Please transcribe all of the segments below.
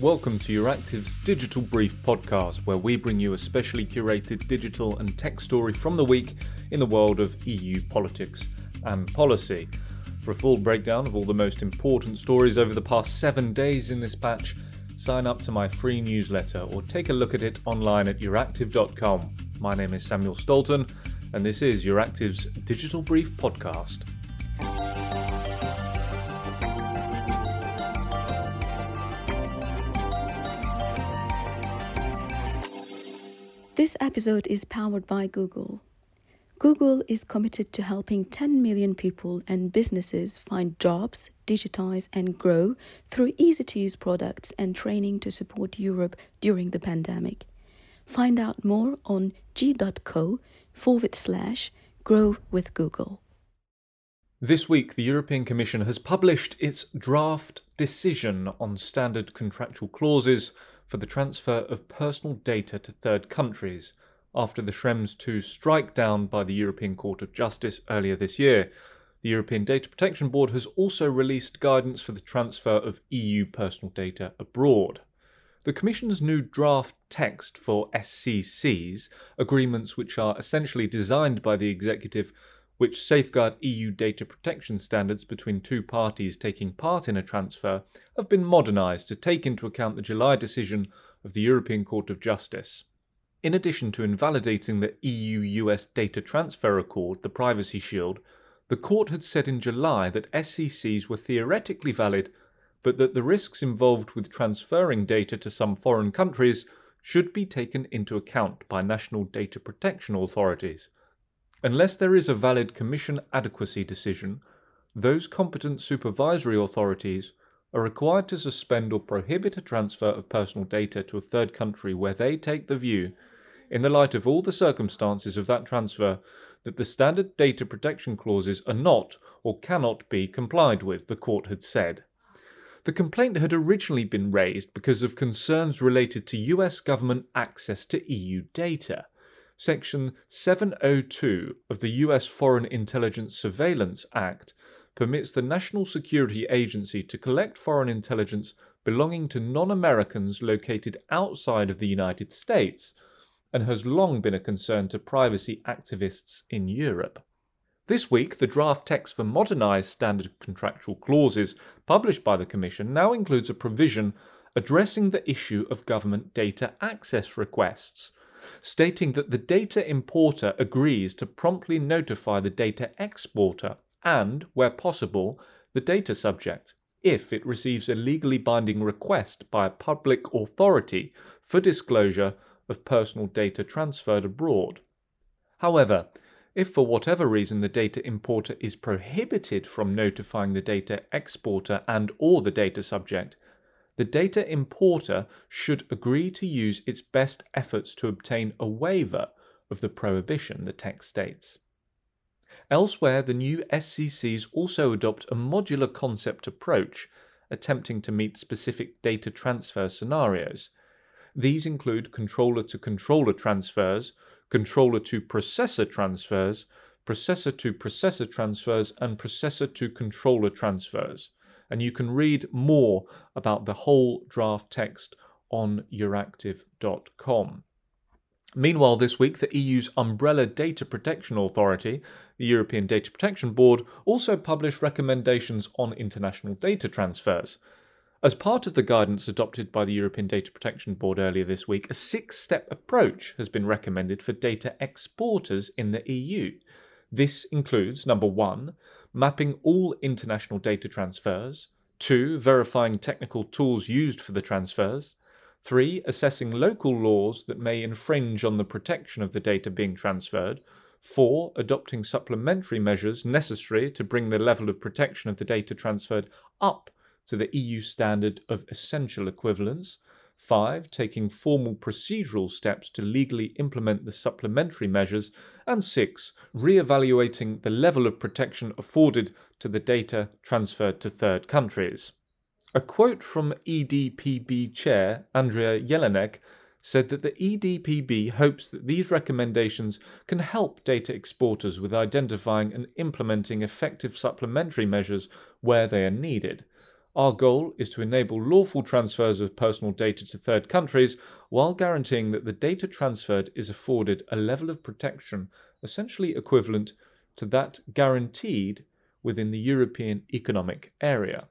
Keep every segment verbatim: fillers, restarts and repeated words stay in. Welcome to Euractiv's Digital Brief podcast, where we bring you a specially curated digital and tech story from the week in the world of E U politics and policy. For a full breakdown of all the most important stories over the past seven days in this batch, sign up to my free newsletter or take a look at it online at euractiv dot com. My name is Samuel Stolten, and this is Euractiv's Digital Brief podcast. This episode is powered by Google. Google is committed to helping ten million people and businesses find jobs, digitize and grow through easy-to-use products and training to support Europe during the pandemic. Find out more on g.co forward slash grow with Google. This week, the European Commission has published its draft decision on standard contractual clauses for the transfer of personal data to third countries, after the Schrems two strike down by the European Court of Justice earlier this year. The European Data Protection Board has also released guidance for the transfer of E U personal data abroad. The Commission's new draft text for S C Cs, agreements which are essentially designed by the executive which safeguard E U data protection standards between two parties taking part in a transfer, have been modernised to take into account the July decision of the European Court of Justice. In addition to invalidating the E U U S data transfer accord, the Privacy Shield, the court had said in July that S C Cs were theoretically valid, but that the risks involved with transferring data to some foreign countries should be taken into account by national data protection authorities. Unless there is a valid Commission adequacy decision, those competent supervisory authorities are required to suspend or prohibit a transfer of personal data to a third country where they take the view, in the light of all the circumstances of that transfer, that the standard data protection clauses are not or cannot be complied with, the court had said. The complaint had originally been raised because of concerns related to U S government access to E U data. Section seven oh two of the U S Foreign Intelligence Surveillance Act permits the National Security Agency to collect foreign intelligence belonging to non-Americans located outside of the United States, and has long been a concern to privacy activists in Europe. This week, the draft text for modernised standard contractual clauses published by the Commission now includes a provision addressing the issue of government data access requests, stating that the data importer agrees to promptly notify the data exporter and, where possible, the data subject, if it receives a legally binding request by a public authority for disclosure of personal data transferred abroad. However, if for whatever reason the data importer is prohibited from notifying the data exporter and/or the data subject, the data importer should agree to use its best efforts to obtain a waiver of the prohibition, the text states. Elsewhere, the new S C Cs also adopt a modular concept approach, attempting to meet specific data transfer scenarios. These include controller-to-controller transfers, controller-to-processor transfers, processor-to-processor transfers, and processor-to-controller transfers. And you can read more about the whole draft text on euractiv dot com. Meanwhile, this week, the E U's umbrella data protection authority, the European Data Protection Board, also published recommendations on international data transfers. As part of the guidance adopted by the European Data Protection Board earlier this week, a six-step approach has been recommended for data exporters in the E U. This includes, number one, mapping all international data transfers, two, verifying technical tools used for the transfers, three, assessing local laws that may infringe on the protection of the data being transferred, four, adopting supplementary measures necessary to bring the level of protection of the data transferred up to the E U standard of essential equivalence, five, taking formal procedural steps to legally implement the supplementary measures, and six, re-evaluating the level of protection afforded to the data transferred to third countries. A quote from E D P B Chair Andrea Jelinek said that the E D P B hopes that these recommendations can help data exporters with identifying and implementing effective supplementary measures where they are needed, Our goal is to enable lawful transfers of personal data to third countries while guaranteeing that the data transferred is afforded a level of protection essentially equivalent to that guaranteed within the European Economic Area.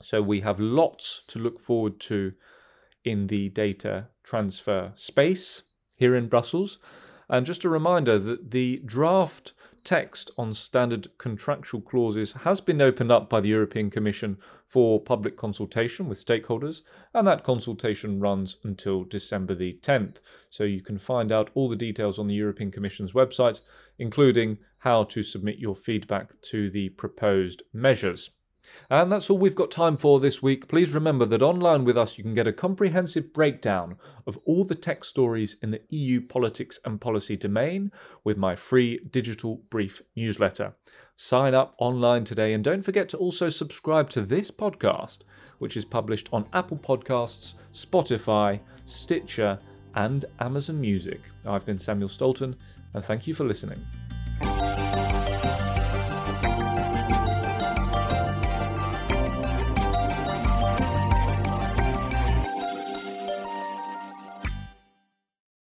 So we have lots to look forward to in the data transfer space here in Brussels. And just a reminder that the draft text on standard contractual clauses has been opened up by the European Commission for public consultation with stakeholders, and that consultation runs until December the tenth. So you can find out all the details on the European Commission's website, including how to submit your feedback to the proposed measures. And that's all we've got time for this week. Please remember that online with us you can get a comprehensive breakdown of all the tech stories in the E U politics and policy domain with my free digital brief newsletter. Sign up online today, and don't forget to also subscribe to this podcast, which is published on Apple Podcasts, Spotify, Stitcher and Amazon Music. I've been Samuel Stolten, and thank you for listening.